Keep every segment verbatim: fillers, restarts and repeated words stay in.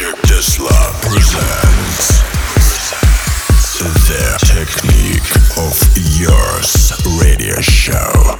Project Tesla presents the Technique of Yours radio show.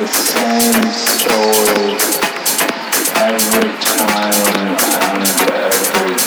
the same story every time and every place.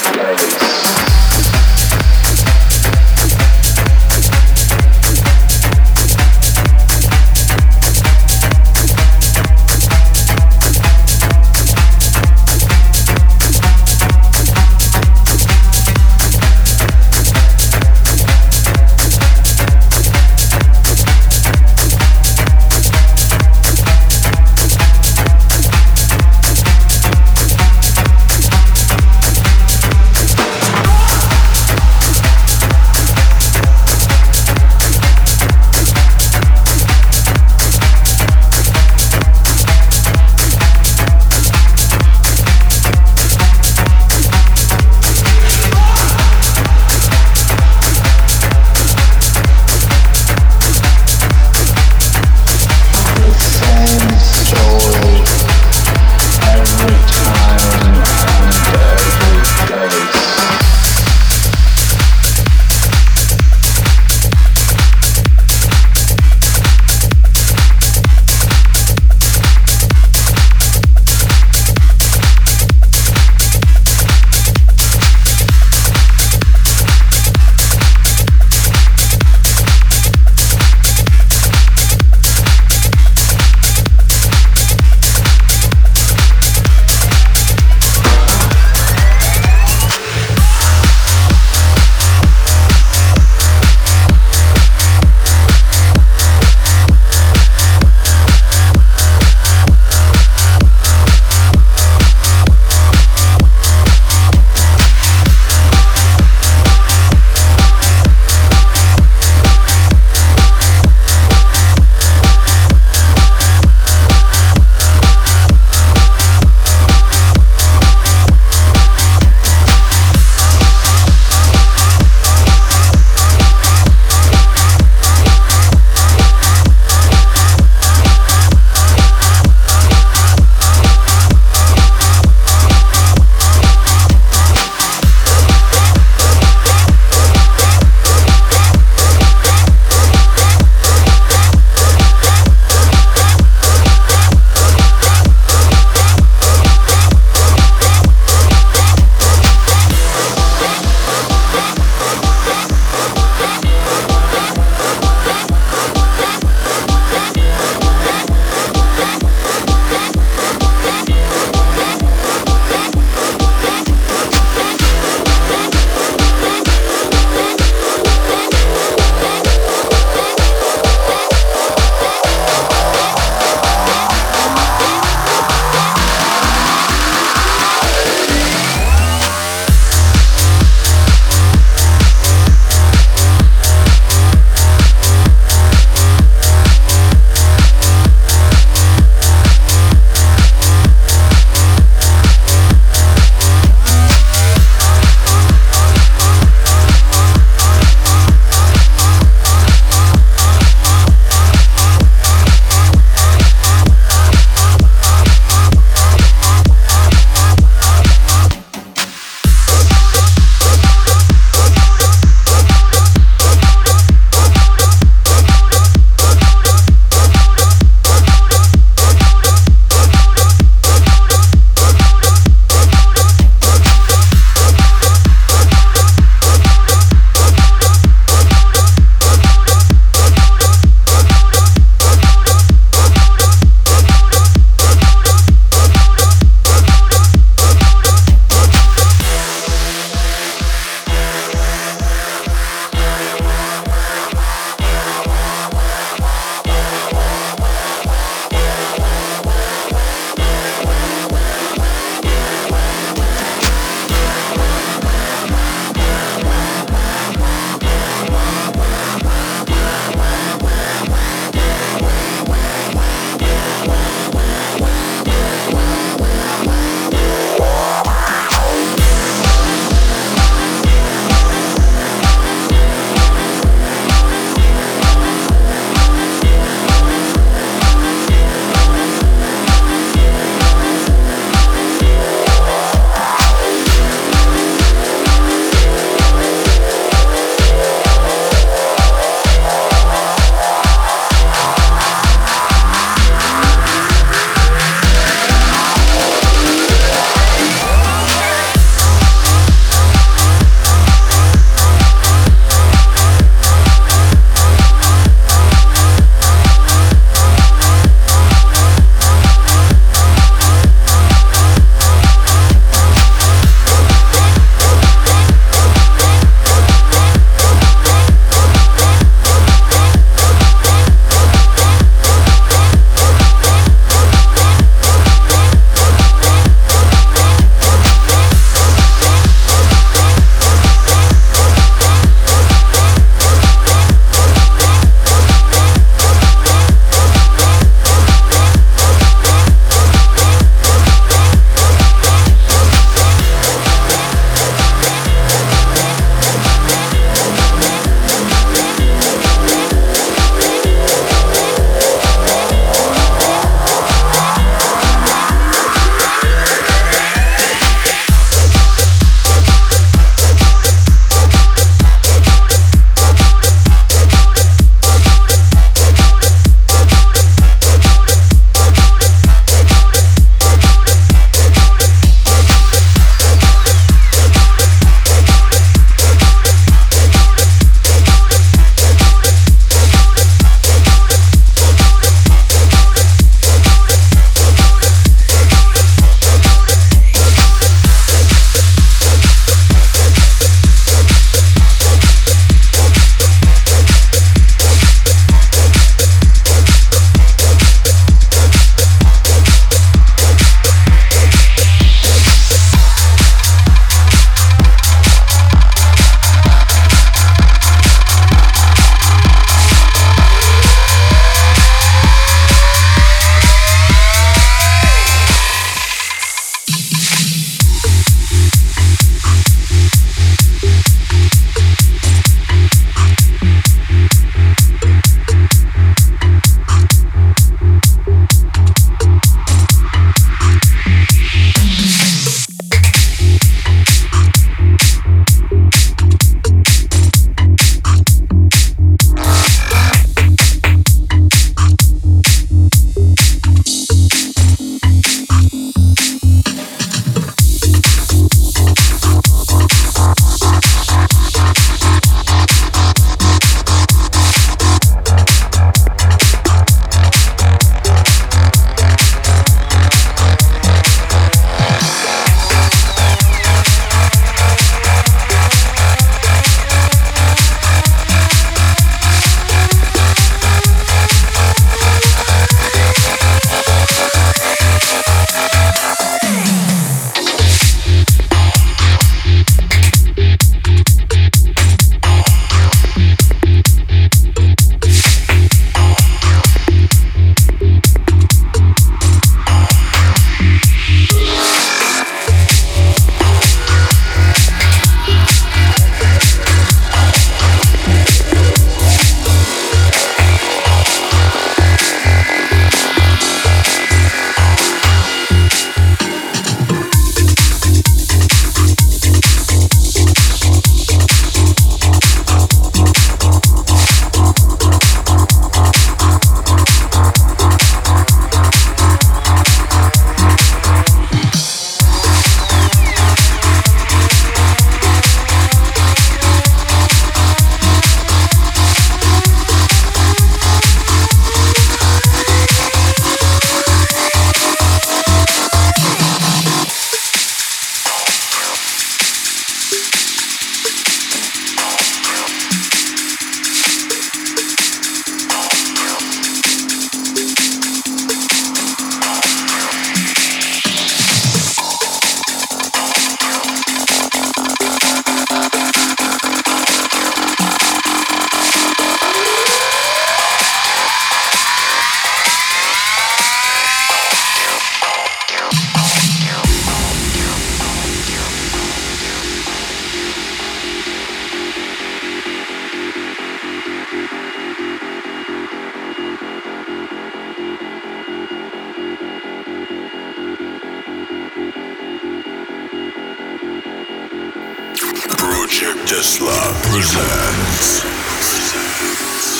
Tesla presents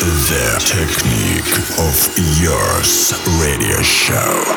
the Technique of Yours radio show.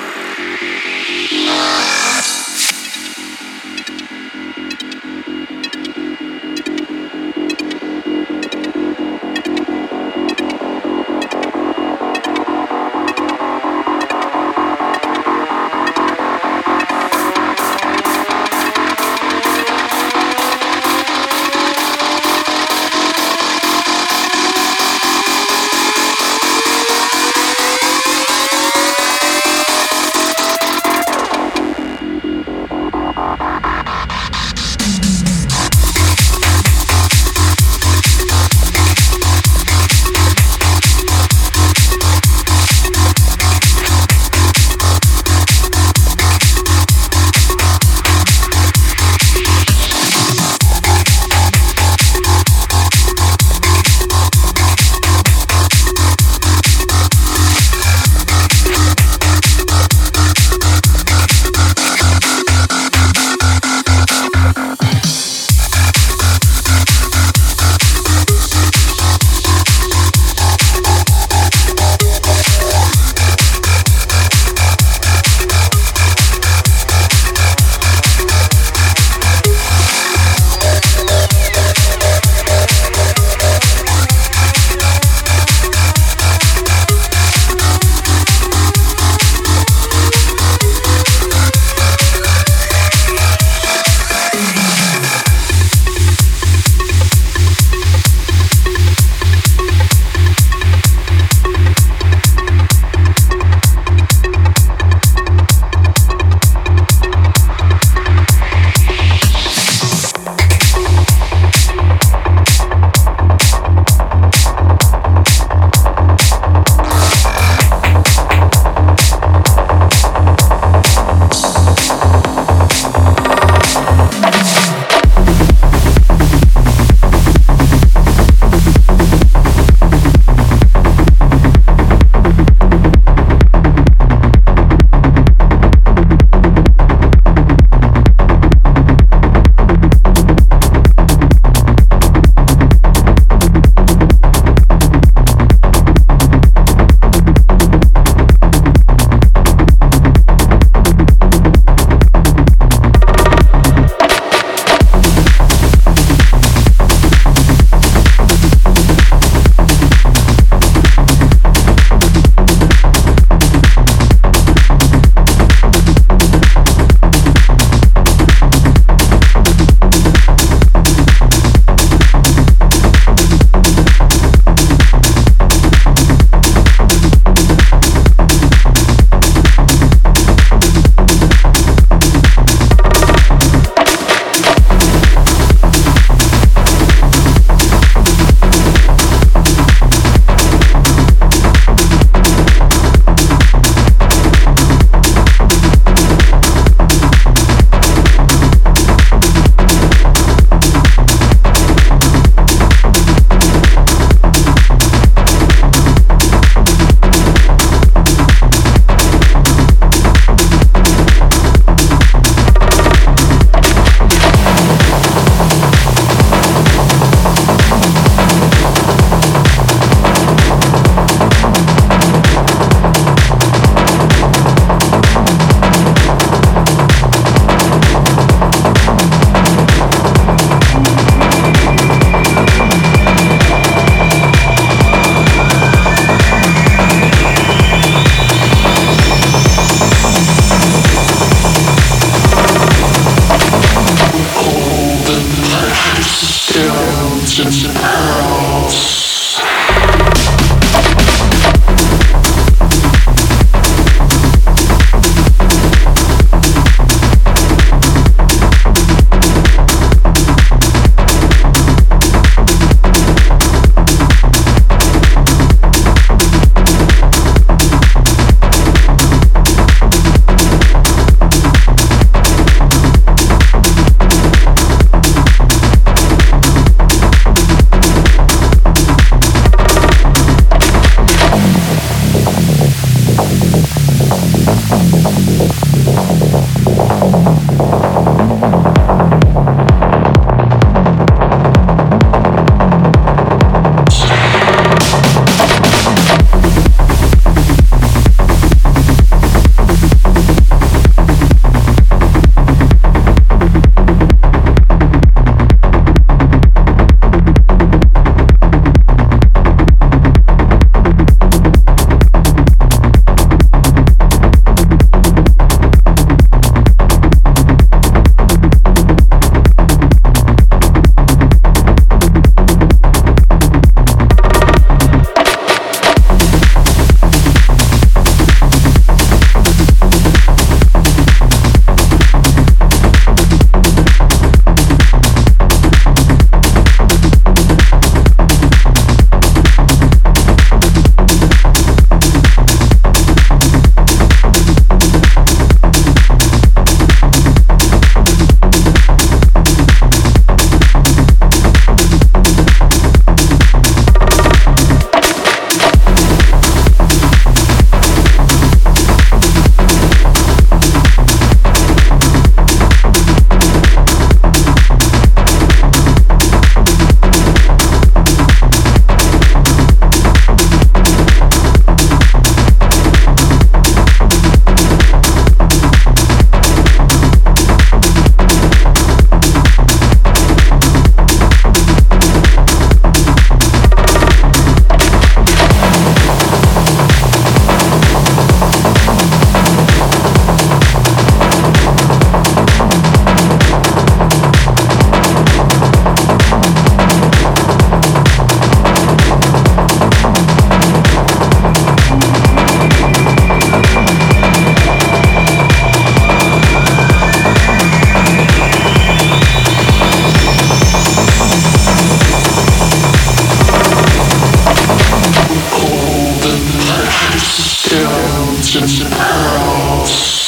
skeleton house.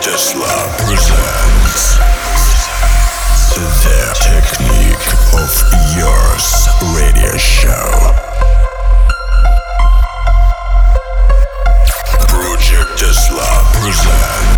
Tesla presents the Technique of Yours radio show. Project Tesla presents.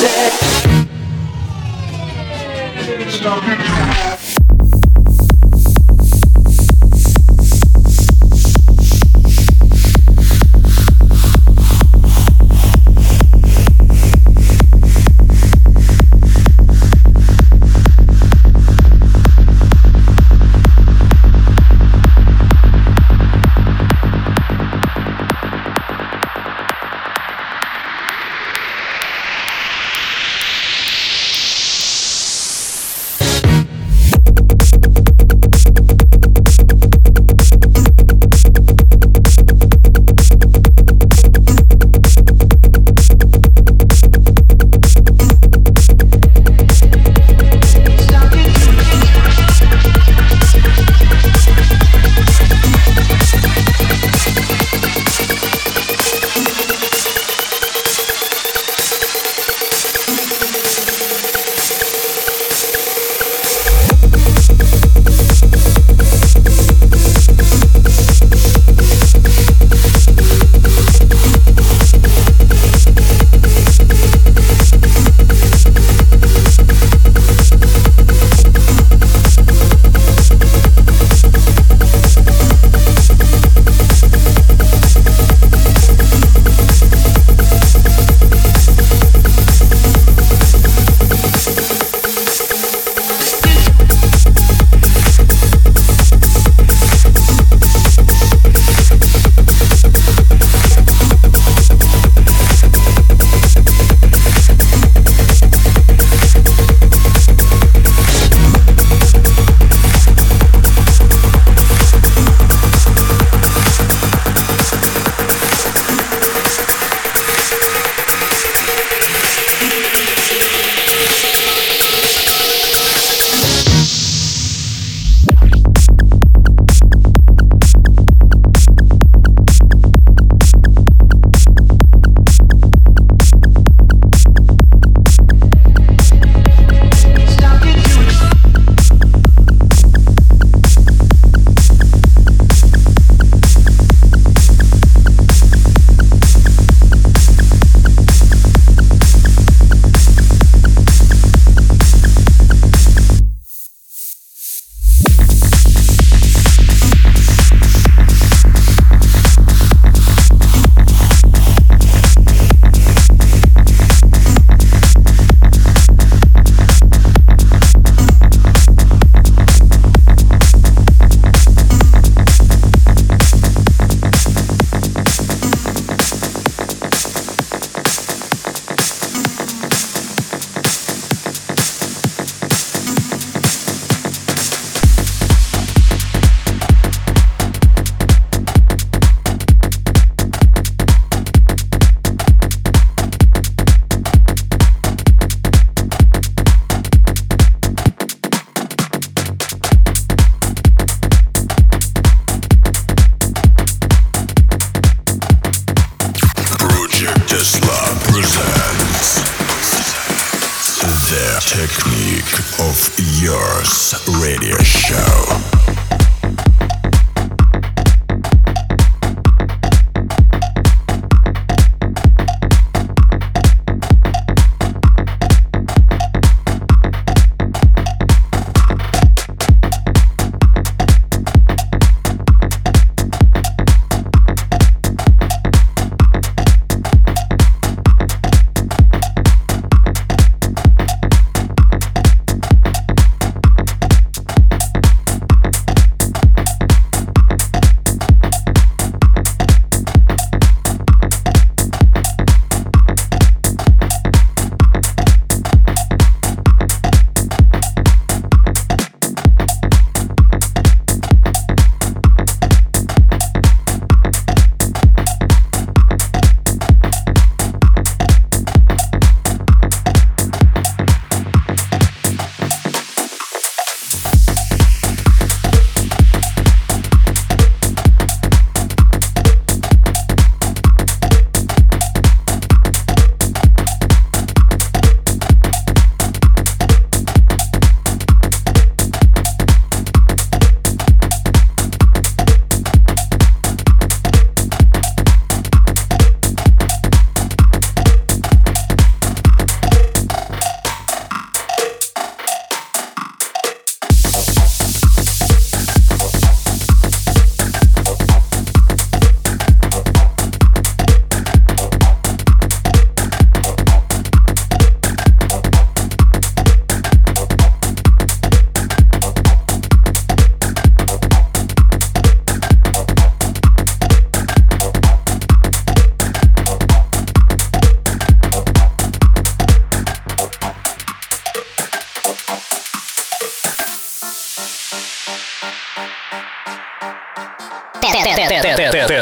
music.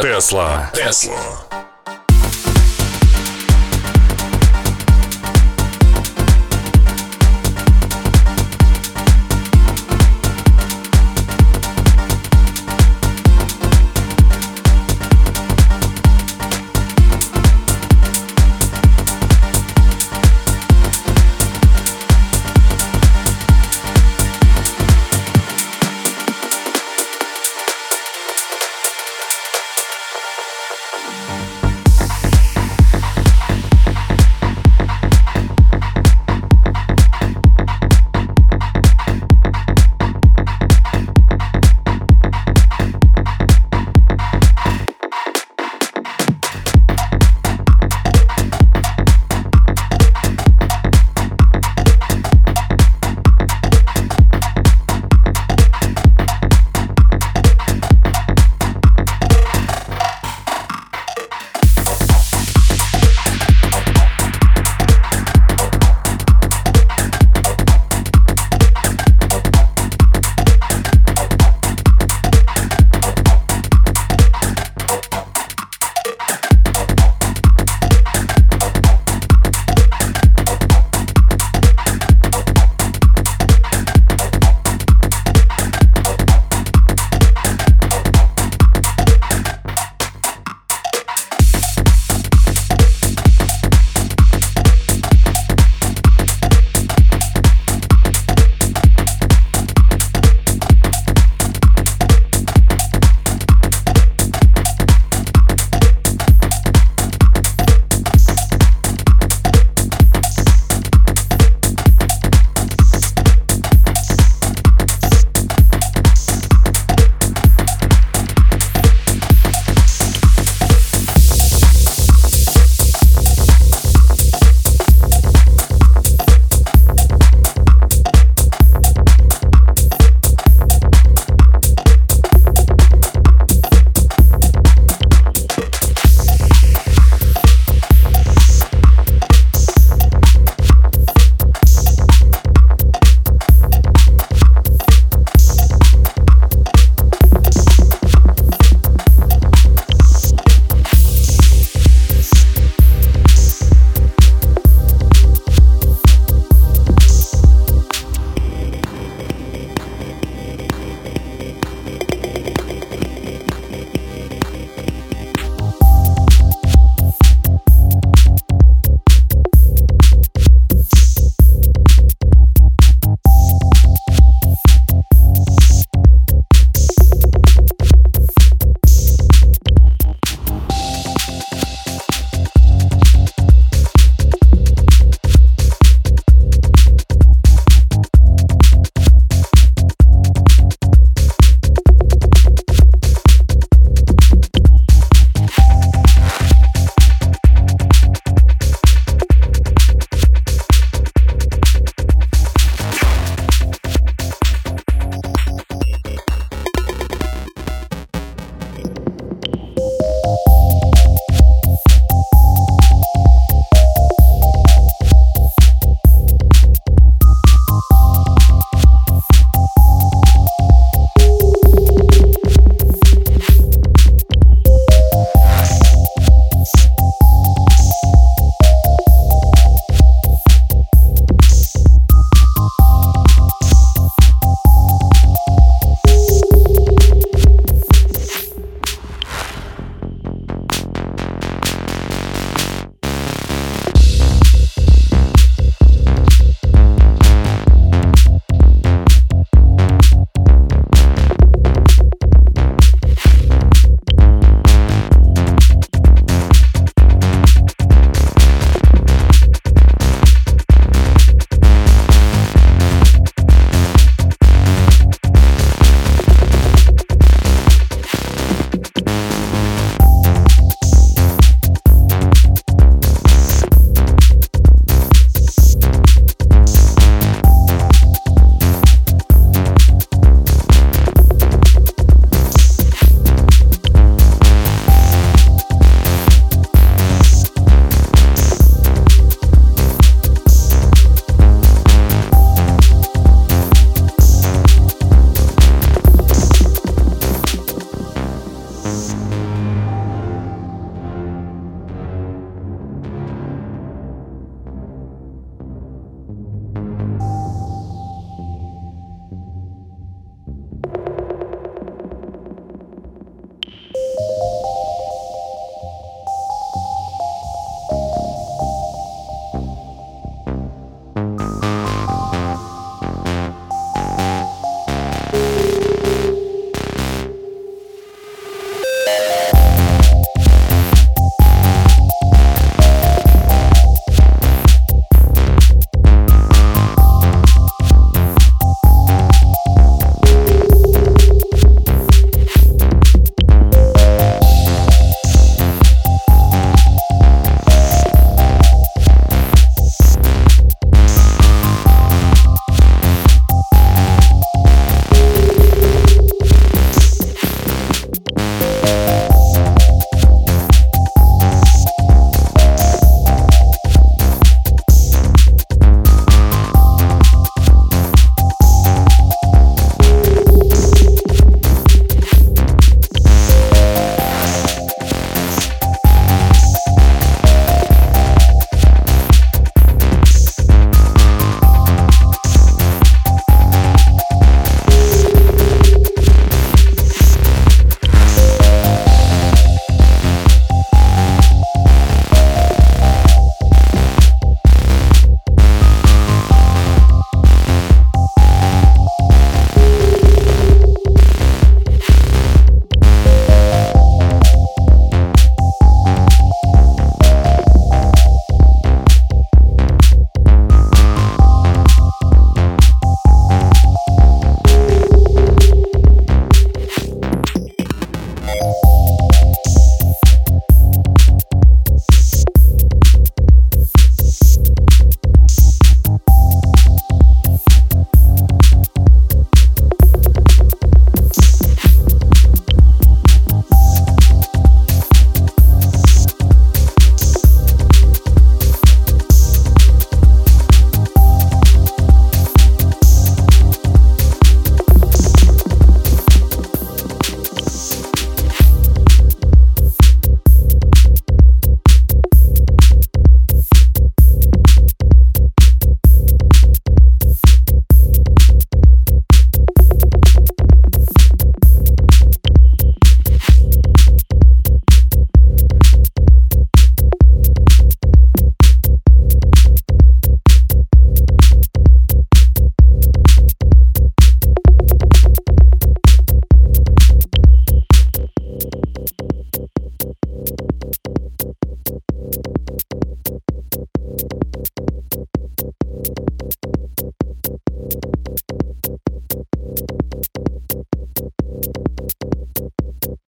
Tesla. Tesla.